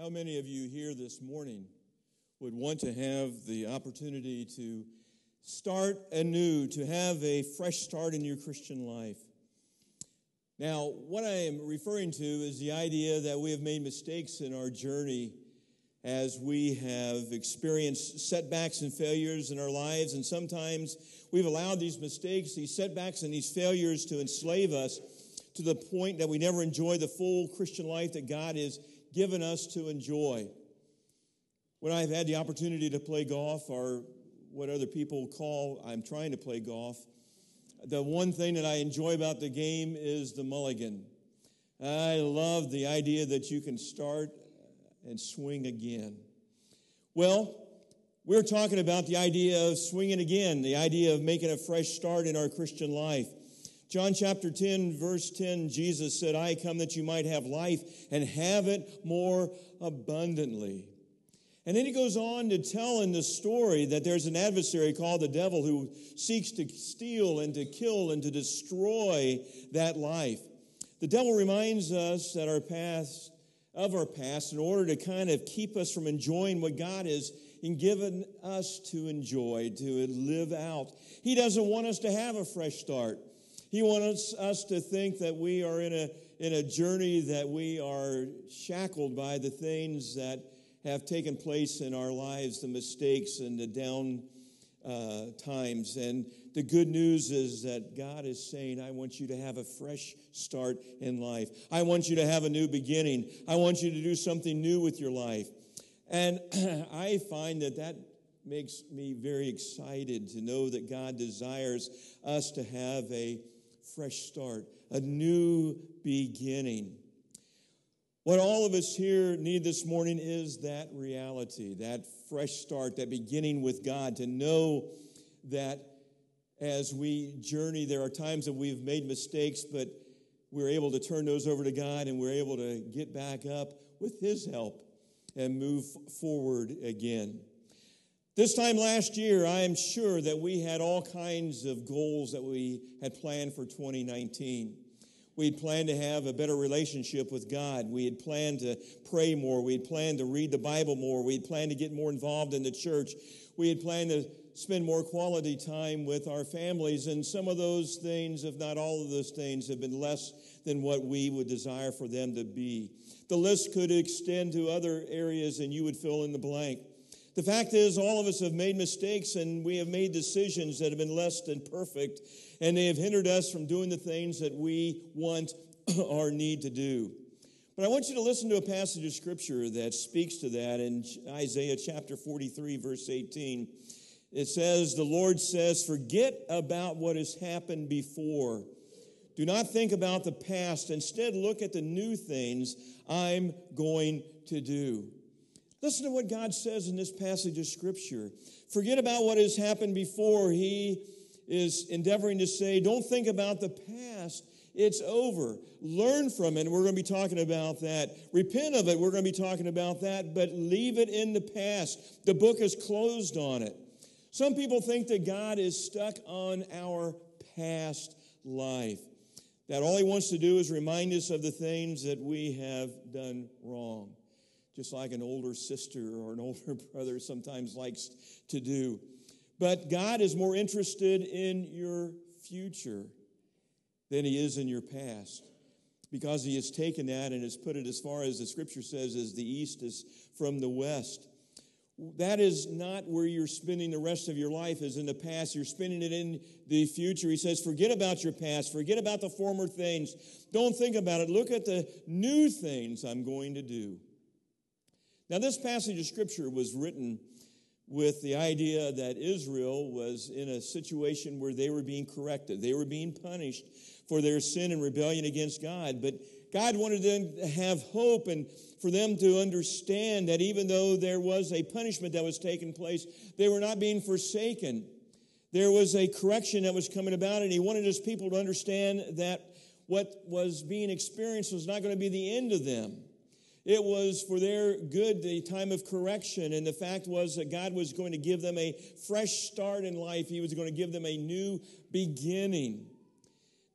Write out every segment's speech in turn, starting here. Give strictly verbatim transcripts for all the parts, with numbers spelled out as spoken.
How many of you here this morning would want to have the opportunity to start anew, to have a fresh start in your Christian life? Now, what I am referring to is the idea that we have made mistakes in our journey as we have experienced setbacks and failures in our lives, and sometimes we've allowed these mistakes, these setbacks, and these failures to enslave us to the point that we never enjoy the full Christian life that God has given us to enjoy. When I've had the opportunity to play golf, or what other people call I'm trying to play golf, the one thing that I enjoy about the game is the mulligan. I love the idea that you can start and swing again. Well, we're talking about the idea of swinging again, the idea of making a fresh start in our Christian life. John chapter ten, verse ten, Jesus said, "I come that you might have life and have it more abundantly." And then he goes on to tell in the story that there's an adversary called the devil who seeks to steal and to kill and to destroy that life. The devil reminds us that our past of our past in order to kind of keep us from enjoying what God has given us to enjoy, to live out. He doesn't want us to have a fresh start. He wants us to think that we are in a in a journey that we are shackled by the things that have taken place in our lives, the mistakes and the down uh, times. And the good news is that God is saying, I want you to have a fresh start in life. I want you to have a new beginning. I want you to do something new with your life. And I find that that makes me very excited to know that God desires us to have a fresh start, a new beginning. What all of us here need this morning is that reality, that fresh start, that beginning with God, to know that as we journey, there are times that we've made mistakes, but we're able to turn those over to God and we're able to get back up with His help and move forward again. This time last year, I am sure that we had all kinds of goals that we had planned for twenty nineteen. We had planned to have a better relationship with God. We had planned to pray more. We had planned to read the Bible more. We had planned to get more involved in the church. We had planned to spend more quality time with our families, and some of those things, if not all of those things, have been less than what we would desire for them to be. The list could extend to other areas, and you would fill in the blank. The fact is, all of us have made mistakes, and we have made decisions that have been less than perfect, and they have hindered us from doing the things that we want or need to do. But I want you to listen to a passage of Scripture that speaks to that in Isaiah chapter forty-three, verse eighteen. It says, the Lord says, forget about what has happened before. Do not think about the past. Instead, look at the new things I'm going to do. Listen to what God says in this passage of Scripture. Forget about what has happened before. He is endeavoring to say, don't think about the past. It's over. Learn from it, and we're going to be talking about that. Repent of it, we're going to be talking about that, but leave it in the past. The book is closed on it. Some people think that God is stuck on our past life, that all He wants to do is remind us of the things that we have done wrong, just like an older sister or an older brother sometimes likes to do. But God is more interested in your future than He is in your past, because He has taken that and has put it as far as the Scripture says, as the east is from the west. That is not where you're spending the rest of your life, is in the past. You're spending it in the future. He says, forget about your past. Forget about the former things. Don't think about it. Look at the new things I'm going to do. Now, this passage of Scripture was written with the idea that Israel was in a situation where they were being corrected. They were being punished for their sin and rebellion against God. But God wanted them to have hope and for them to understand that even though there was a punishment that was taking place, they were not being forsaken. There was a correction that was coming about, and He wanted His people to understand that what was being experienced was not going to be the end of them. It was for their good, the time of correction, and the fact was that God was going to give them a fresh start in life. He was going to give them a new beginning.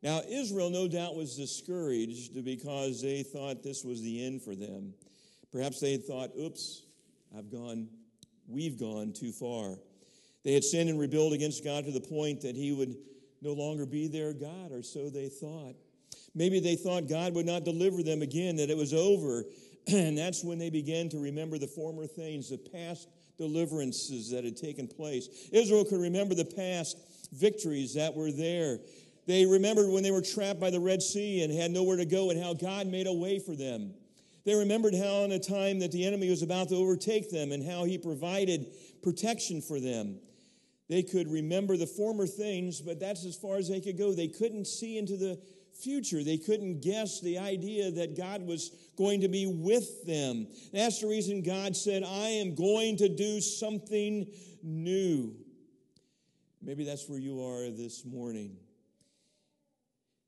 Now, Israel, no doubt, was discouraged because they thought this was the end for them. Perhaps they had thought, oops, I've gone, we've gone too far. They had sinned and rebelled against God to the point that he would no longer be their God, or so they thought. Maybe they thought God would not deliver them again, that it was over. And that's when they began to remember the former things, the past deliverances that had taken place. Israel could remember the past victories that were there. They remembered when they were trapped by the Red Sea and had nowhere to go, and how God made a way for them. They remembered how in a time that the enemy was about to overtake them, and how he provided protection for them. They could remember the former things, but that's as far as they could go. They couldn't see into the future. They couldn't guess the idea that God was going to be with them. And that's the reason God said, I am going to do something new. Maybe that's where you are this morning.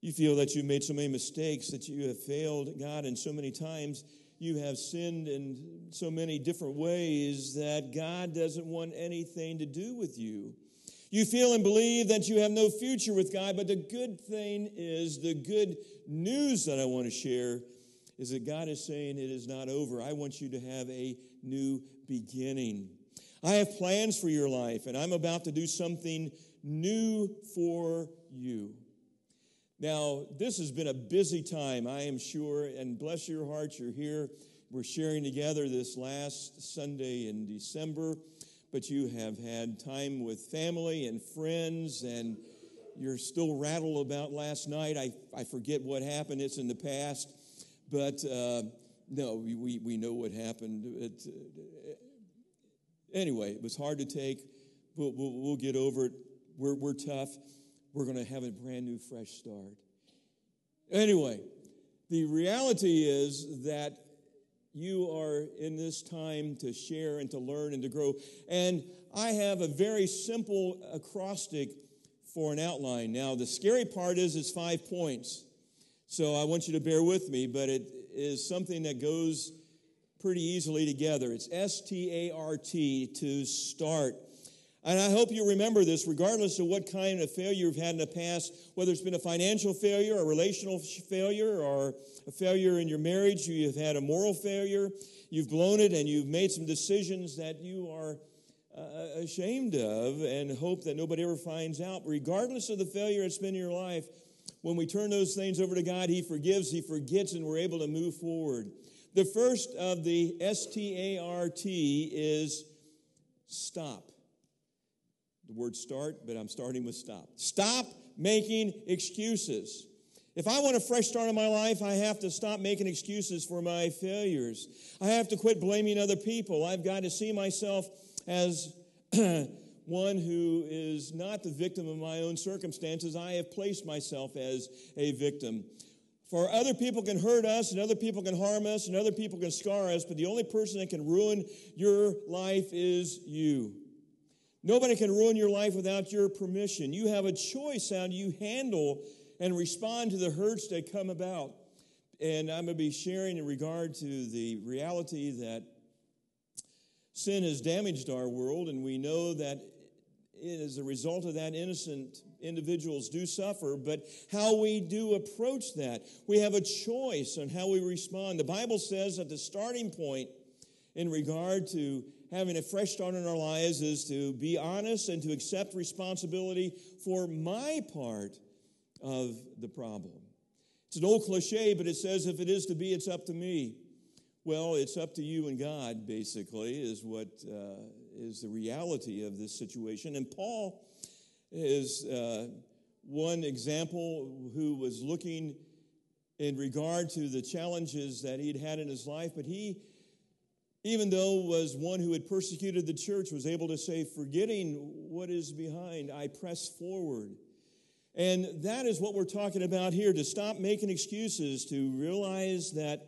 You feel that you've made so many mistakes, that you have failed God in so many times. You have sinned in so many different ways that God doesn't want anything to do with you. You feel and believe that you have no future with God, but the good thing is, the good news that I want to share is that God is saying it is not over. I want you to have a new beginning. I have plans for your life, and I'm about to do something new for you. Now, this has been a busy time, I am sure, and bless your hearts, you're here. We're sharing together this last Sunday in December, but you have had time with family and friends, and you're still rattled about last night. I, I forget what happened. It's in the past, but uh, no, we, we know what happened. It, it, anyway, it was hard to take. We'll, we'll, we'll get over it. We're, we're tough. We're going to have a brand new, fresh start. Anyway, the reality is that you are in this time to share and to learn and to grow. And I have a very simple acrostic for an outline. Now, the scary part is it's five points. So I want you to bear with me, but it is something that goes pretty easily together. It's S T A R T, to start. And I hope you remember this, regardless of what kind of failure you've had in the past, whether it's been a financial failure, a relational failure, or a failure in your marriage, you've had a moral failure, you've blown it, and you've made some decisions that you are uh, ashamed of and hope that nobody ever finds out. Regardless of the failure it's been in your life, when we turn those things over to God, he forgives, he forgets, and we're able to move forward. The first of the S T A R T is stop. The word start, but I'm starting with stop. Stop making excuses. If I want a fresh start in my life, I have to stop making excuses for my failures. I have to quit blaming other people. I've got to see myself as one who is not the victim of my own circumstances. I have placed myself as a victim. For other people can hurt us, and other people can harm us, and other people can scar us, but the only person that can ruin your life is you. Nobody can ruin your life without your permission. You have a choice how you handle and respond to the hurts that come about. And I'm going to be sharing in regard to the reality that sin has damaged our world, and we know that as a result of that, innocent individuals do suffer, but how we do approach that. We have a choice on how we respond. The Bible says that the starting point in regard to having a fresh start in our lives is to be honest and to accept responsibility for my part of the problem. It's an old cliche, but it says, if it is to be, it's up to me. Well, it's up to you and God, basically, is what uh, is the reality of this situation. And Paul is uh, one example who was looking in regard to the challenges that he'd had in his life, but he, even though was one who had persecuted the church, was able to say, forgetting what is behind, I press forward. And that is what we're talking about here, to stop making excuses, to realize that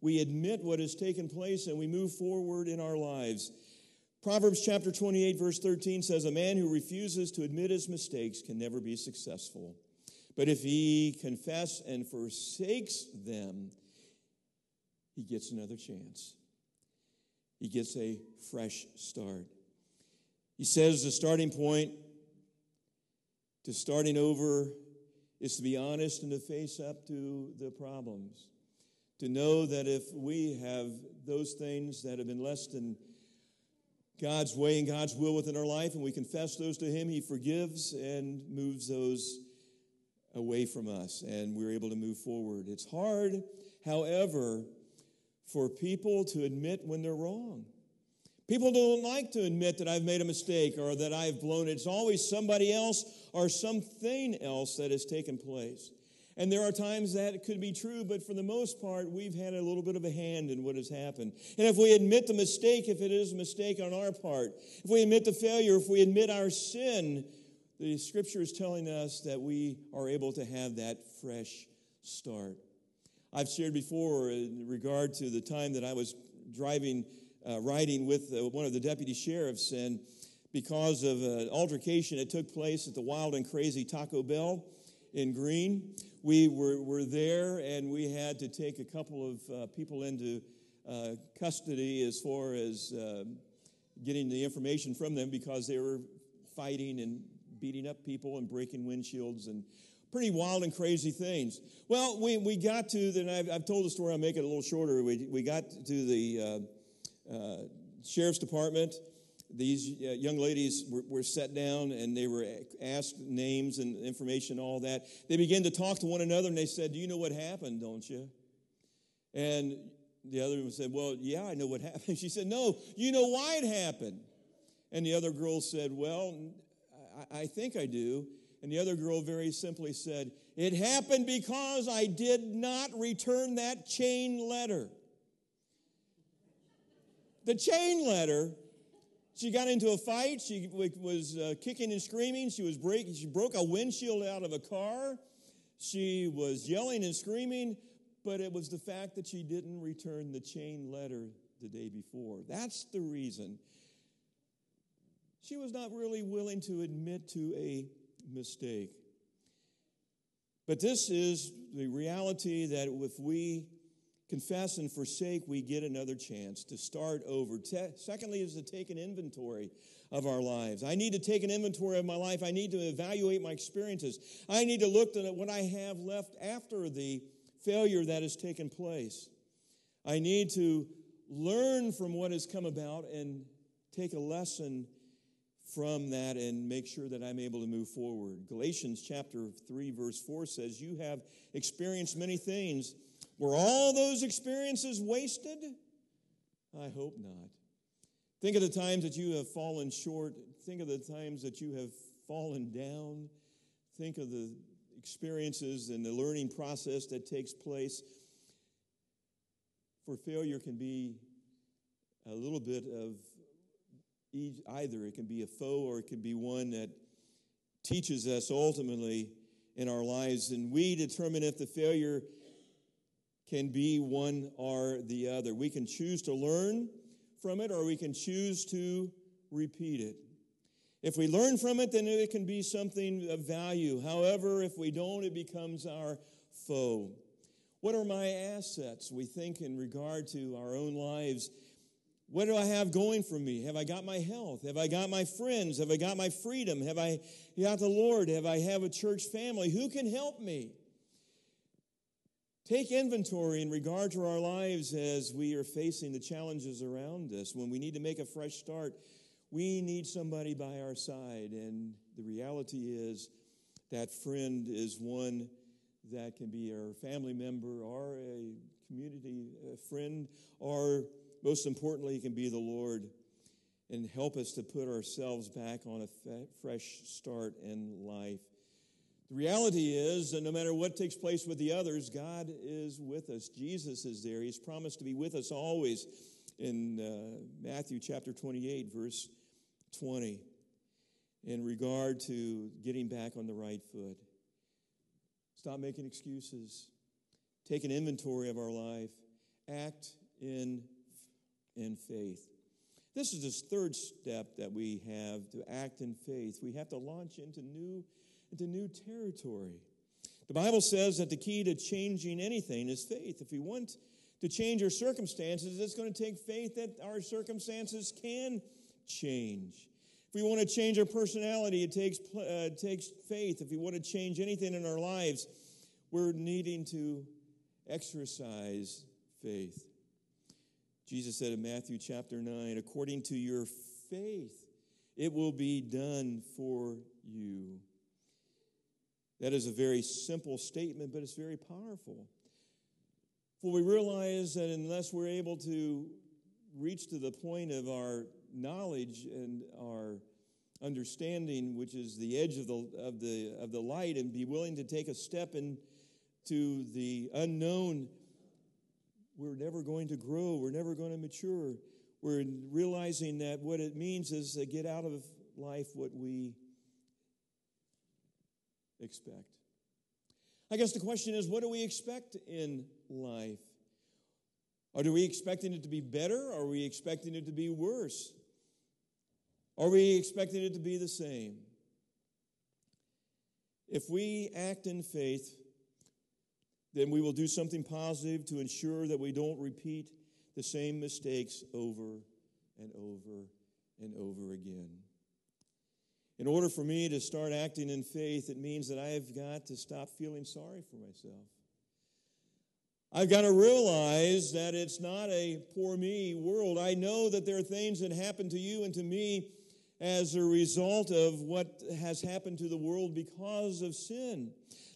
we admit what has taken place and we move forward in our lives. Proverbs chapter twenty-eight, verse thirteen says, a man who refuses to admit his mistakes can never be successful. But if he confesses and forsakes them, he gets another chance. He gets a fresh start. He says the starting point to starting over is to be honest and to face up to the problems. to know that if we have those things that have been less than God's way and God's will within our life, and we confess those to Him, He forgives and moves those away from us, and we're able to move forward. It's hard, however, for people to admit when they're wrong. People don't like to admit that I've made a mistake or that I've blown it. It's always somebody else or something else that has taken place. And there are times that it could be true, but for the most part, we've had a little bit of a hand in what has happened. And if we admit the mistake, if it is a mistake on our part, if we admit the failure, if we admit our sin, the Scripture is telling us that we are able to have that fresh start. I've shared before in regard to the time that I was driving, uh, riding with uh, one of the deputy sheriffs, and because of an altercation that took place at the Wild and Crazy Taco Bell in Green, we were, were there, and we had to take a couple of uh, people into uh, custody as far as uh, getting the information from them because they were fighting and beating up people and breaking windshields and pretty wild and crazy things. Well, we, we got to, the, and I've, I've told the story, I'll make it a little shorter. We, we got to the uh, uh, sheriff's department. These uh, young ladies were, were set down, and they were asked names and information, all that. They began to talk to one another, and they said, "Do you know what happened, don't you?" And the other one said, "Well, yeah, I know what happened." She said, "No, you know why it happened." And the other girl said, "Well, I, I think I do." And the other girl very simply said, "It happened because I did not return that chain letter." The chain letter. She got into a fight. She was uh, kicking and screaming. She was breaking. She broke a windshield out of a car. She was yelling and screaming, but it was the fact that she didn't return the chain letter the day before. That's the reason. She was not really willing to admit to a mistake. But this is the reality that if we confess and forsake, we get another chance to start over. Te- secondly is to take an inventory of our lives. I need to take an inventory of my life. I need to evaluate my experiences. I need to look at what I have left after the failure that has taken place. I need to learn from what has come about and take a lesson from that and make sure that I'm able to move forward. Galatians chapter three, verse four says, "You have experienced many things. Were all those experiences wasted? I hope not." Think of the times that you have fallen short. Think of the times that you have fallen down. Think of the experiences and the learning process that takes place. For failure can be a little bit of either. It can be a foe, or it can be one that teaches us ultimately in our lives. And we determine if the failure can be one or the other. We can choose to learn from it, or we can choose to repeat it. If we learn from it, then it can be something of value. However, if we don't, it becomes our foe. What are my assets? We think in regard to our own lives. What do I have going for me? Have I got my health? Have I got my friends? Have I got my freedom? Have I got the Lord? Have I have a church family? Who can help me? Take inventory in regard to our lives as we are facing the challenges around us. When we need to make a fresh start, we need somebody by our side. And the reality is that friend is one that can be our family member or a community friend, or most importantly, can be the Lord and help us to put ourselves back on a fresh start in life. The reality is that no matter what takes place with the others, God is with us. Jesus is there. He's promised to be with us always in uh, Matthew chapter twenty-eight, verse twenty, in regard to getting back on the right foot. Stop making excuses. Take an inventory of our life. Act in, in faith. This is this third step that we have to act in faith. We have to launch into new into new territory. The Bible says that the key to changing anything is faith. If we want to change our circumstances, it's going to take faith that our circumstances can change. If we want to change our personality, it takes, uh, it takes faith. If we want to change anything in our lives, we're needing to Exercise faith. Jesus said in Matthew chapter nine, according to your faith, it will be done for you. That is a very simple statement, but it's very powerful. For we realize that unless we're able to reach to the point of our knowledge and our understanding, which is the edge of the of the of the light, and be willing to take a step into the unknown, we're never going to grow. We're never going to mature. We're realizing that what it means is to get out of life what we expect. I guess the question is, what do we expect in life? Are we expecting it to be better? Are we expecting it to be worse? Are we expecting it to be the same? If we act in faith, then we will do something positive to ensure that we don't repeat the same mistakes over and over and over again. In order for me to start acting in faith, it means that I have got to stop feeling sorry for myself. I've got to realize that it's not a poor me world. I know that there are things that happen to you and to me as a result of what has happened to the world because of sin.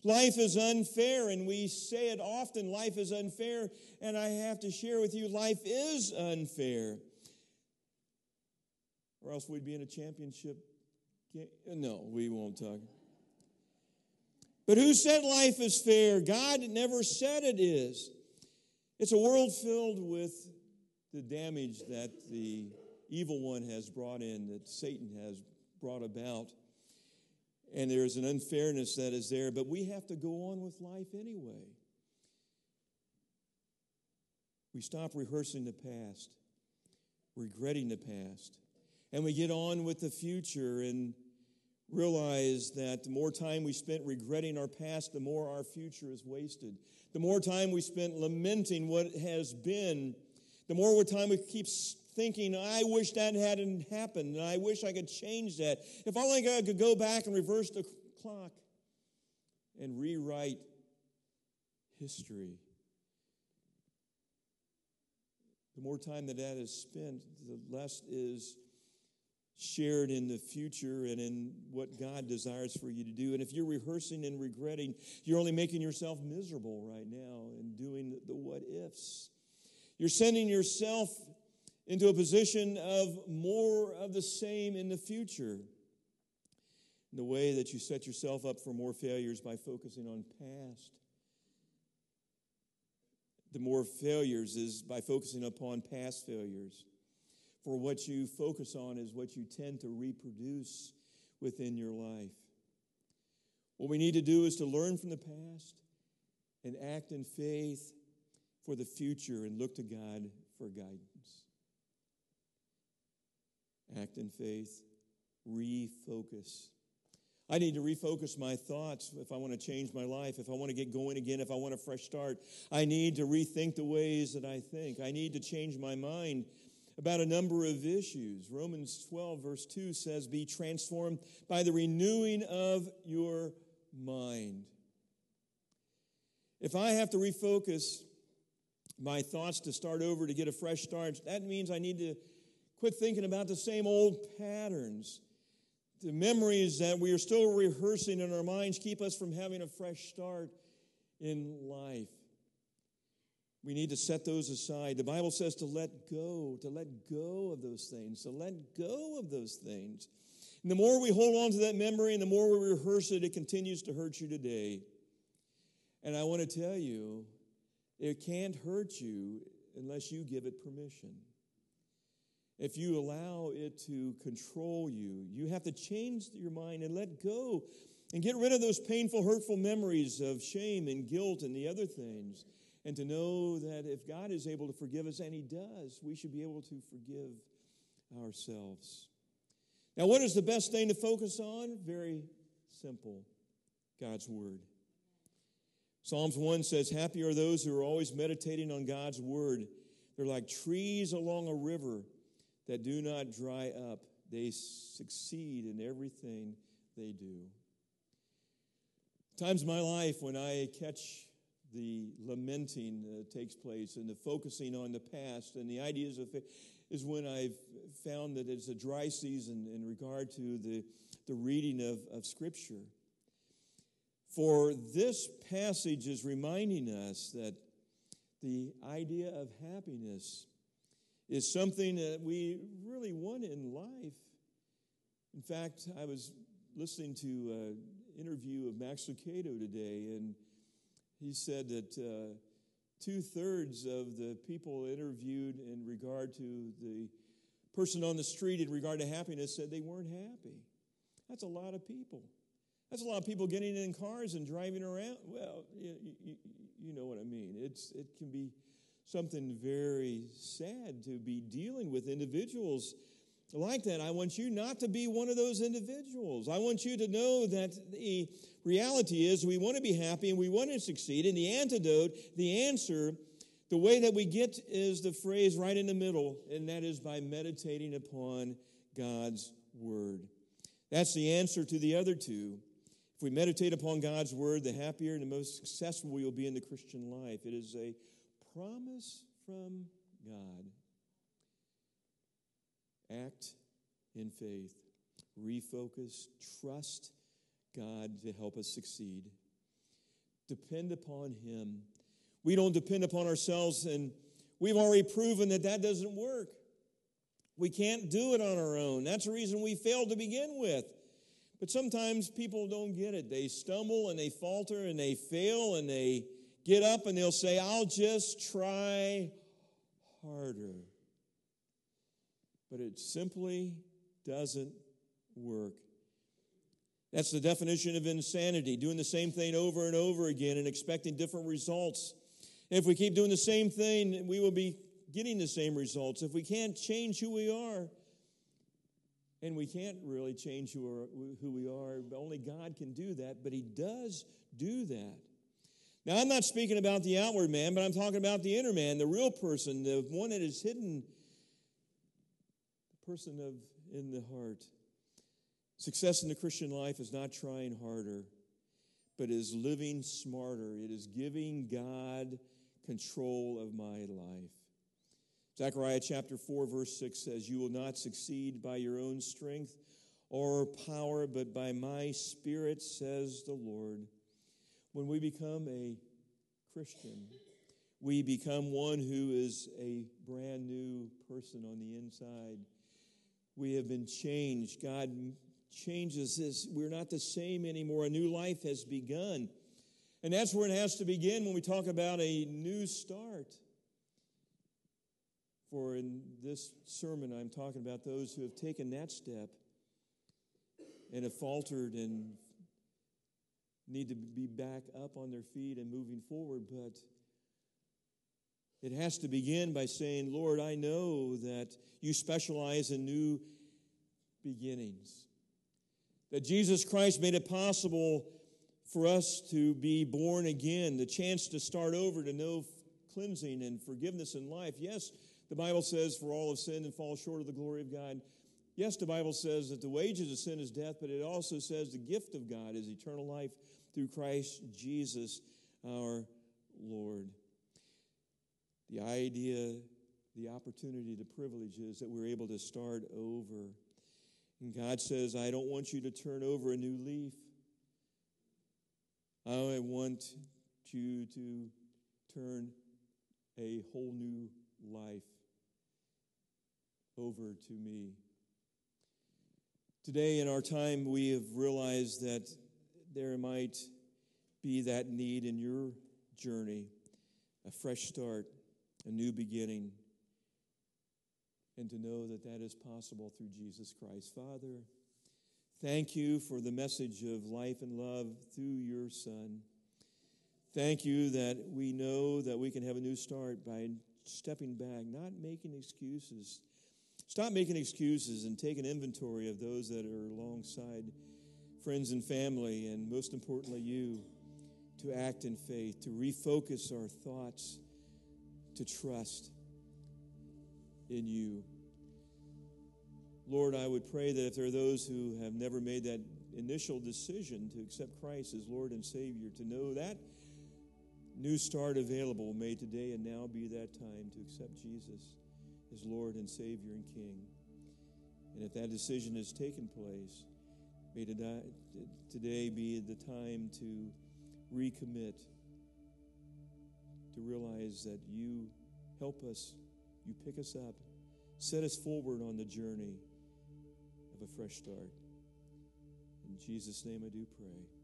Life is unfair, and we say it often, life is unfair, and I have to share with you, life is unfair. Or else we'd be in a championship game. No, we won't talk. But who said life is fair? God never said it is. It's a world filled with the damage that the evil one has brought in, that Satan has brought about. And there is an unfairness that is there, but we have to go on with life anyway. We stop rehearsing the past, regretting the past, and we get on with the future and realize that the more time we spent regretting our past, the more our future is wasted. The more time we spent lamenting what has been, the more time we keep thinking, I wish that hadn't happened, and I wish I could change that. If only I could go back and reverse the clock and rewrite history. The more time that that is spent, the less is shared in the future and in what God desires for you to do. And if you're rehearsing and regretting, you're only making yourself miserable right now and doing the what ifs. You're sending yourself into a position of more of the same in the future. The way that you set yourself up for more failures by focusing on past. The more failures is by focusing upon past failures. For what you focus on is what you tend to reproduce within your life. What we need to do is to learn from the past and act in faith for the future and look to God for guidance. Act in faith, refocus. I need to refocus my thoughts if I want to change my life, if I want to get going again, if I want a fresh start. I need to rethink the ways that I think. I need to change my mind about a number of issues. Romans twelve, verse two says, be transformed by the renewing of your mind. If I have to refocus my thoughts to start over to get a fresh start, that means I need to quit thinking about the same old patterns. The memories that we are still rehearsing in our minds keep us from having a fresh start in life. We need to set those aside. The Bible says to let go, to let go of those things, to let go of those things. And the more we hold on to that memory and the more we rehearse it, it continues to hurt you today. And I want to tell you, it can't hurt you unless you give it permission. If you allow it to control you, you have to change your mind and let go and get rid of those painful, hurtful memories of shame and guilt and the other things. And to know that if God is able to forgive us, and He does, we should be able to forgive ourselves. Now, what is the best thing to focus on? Very simple. God's Word. Psalms one says, happy are those who are always meditating on God's Word. They're like trees along a river that do not dry up. They succeed in everything they do. Times in my life when I catch the lamenting uh, takes place, and the focusing on the past. And the ideas of it is when I've found that it's a dry season in regard to the, the reading of, of Scripture. For this passage is reminding us that the idea of happiness is something that we really want in life. In fact, I was listening to an interview of Max Lucado today, and he said that uh, two-thirds of the people interviewed in regard to the person on the street in regard to happiness said they weren't happy. That's a lot of people. That's a lot of people getting in cars and driving around. Well, you, you, you know what I mean. It's it can be something very sad to be dealing with individuals like that. I want you not to be one of those individuals. I want you to know that the reality is we want to be happy and we want to succeed. And the antidote, the answer, the way that we get is the phrase right in the middle, and that is by meditating upon God's Word. That's the answer to the other two. If we meditate upon God's Word, the happier and the most successful we will be in the Christian life. It is a promise from God. Act in faith. Refocus. Trust God to help us succeed. Depend upon Him. We don't depend upon ourselves, and we've already proven that that doesn't work. We can't do it on our own. That's the reason we failed to begin with. But sometimes people don't get it. They stumble and they falter and they fail and they get up and they'll say, I'll just try harder. But it simply doesn't work. That's the definition of insanity, doing the same thing over and over again and expecting different results. And if we keep doing the same thing, we will be getting the same results. If we can't change who we are, and we can't really change who, are, who we are, only God can do that, but He does do that. Now, I'm not speaking about the outward man, but I'm talking about the inner man, the real person, the one that is hidden, the person of in the heart. Success in the Christian life is not trying harder, but is living smarter. It is giving God control of my life. Zechariah chapter four, verse six says, You will not succeed by your own strength or power, but by my Spirit, says the Lord. When we become a Christian, we become one who is a brand new person on the inside. We have been changed. God changes this. We're not the same anymore. A new life has begun. And that's where it has to begin when we talk about a new start. For in this sermon, I'm talking about those who have taken that step and have faltered and need to be back up on their feet and moving forward. But it has to begin by saying, Lord, I know that you specialize in new beginnings, that Jesus Christ made it possible for us to be born again, the chance to start over, to know cleansing and forgiveness in life. Yes, the Bible says, for all have sinned and fall short of the glory of God. Yes, the Bible says that the wages of sin is death, but it also says the gift of God is eternal life through Christ Jesus our Lord. The idea, the opportunity, the privilege is that we're able to start over. And God says, I don't want you to turn over a new leaf. I want you to turn a whole new life over to me. Today in our time, we have realized that there might be that need in your journey, a fresh start, a new beginning, and to know that that is possible through Jesus Christ. Father, thank you for the message of life and love through your Son. Thank you that we know that we can have a new start by stepping back, not making excuses. Stop making excuses and take an inventory of those that are alongside friends and family, and most importantly, you, to act in faith, to refocus our thoughts, to trust in you. Lord, I would pray that if there are those who have never made that initial decision to accept Christ as Lord and Savior, to know that new start available. May today and now be that time to accept Jesus as Lord and Savior and King. And if that decision has taken place, may today be the time to recommit, to realize that you help us, you pick us up, set us forward on the journey of a fresh start. In Jesus' name I do pray.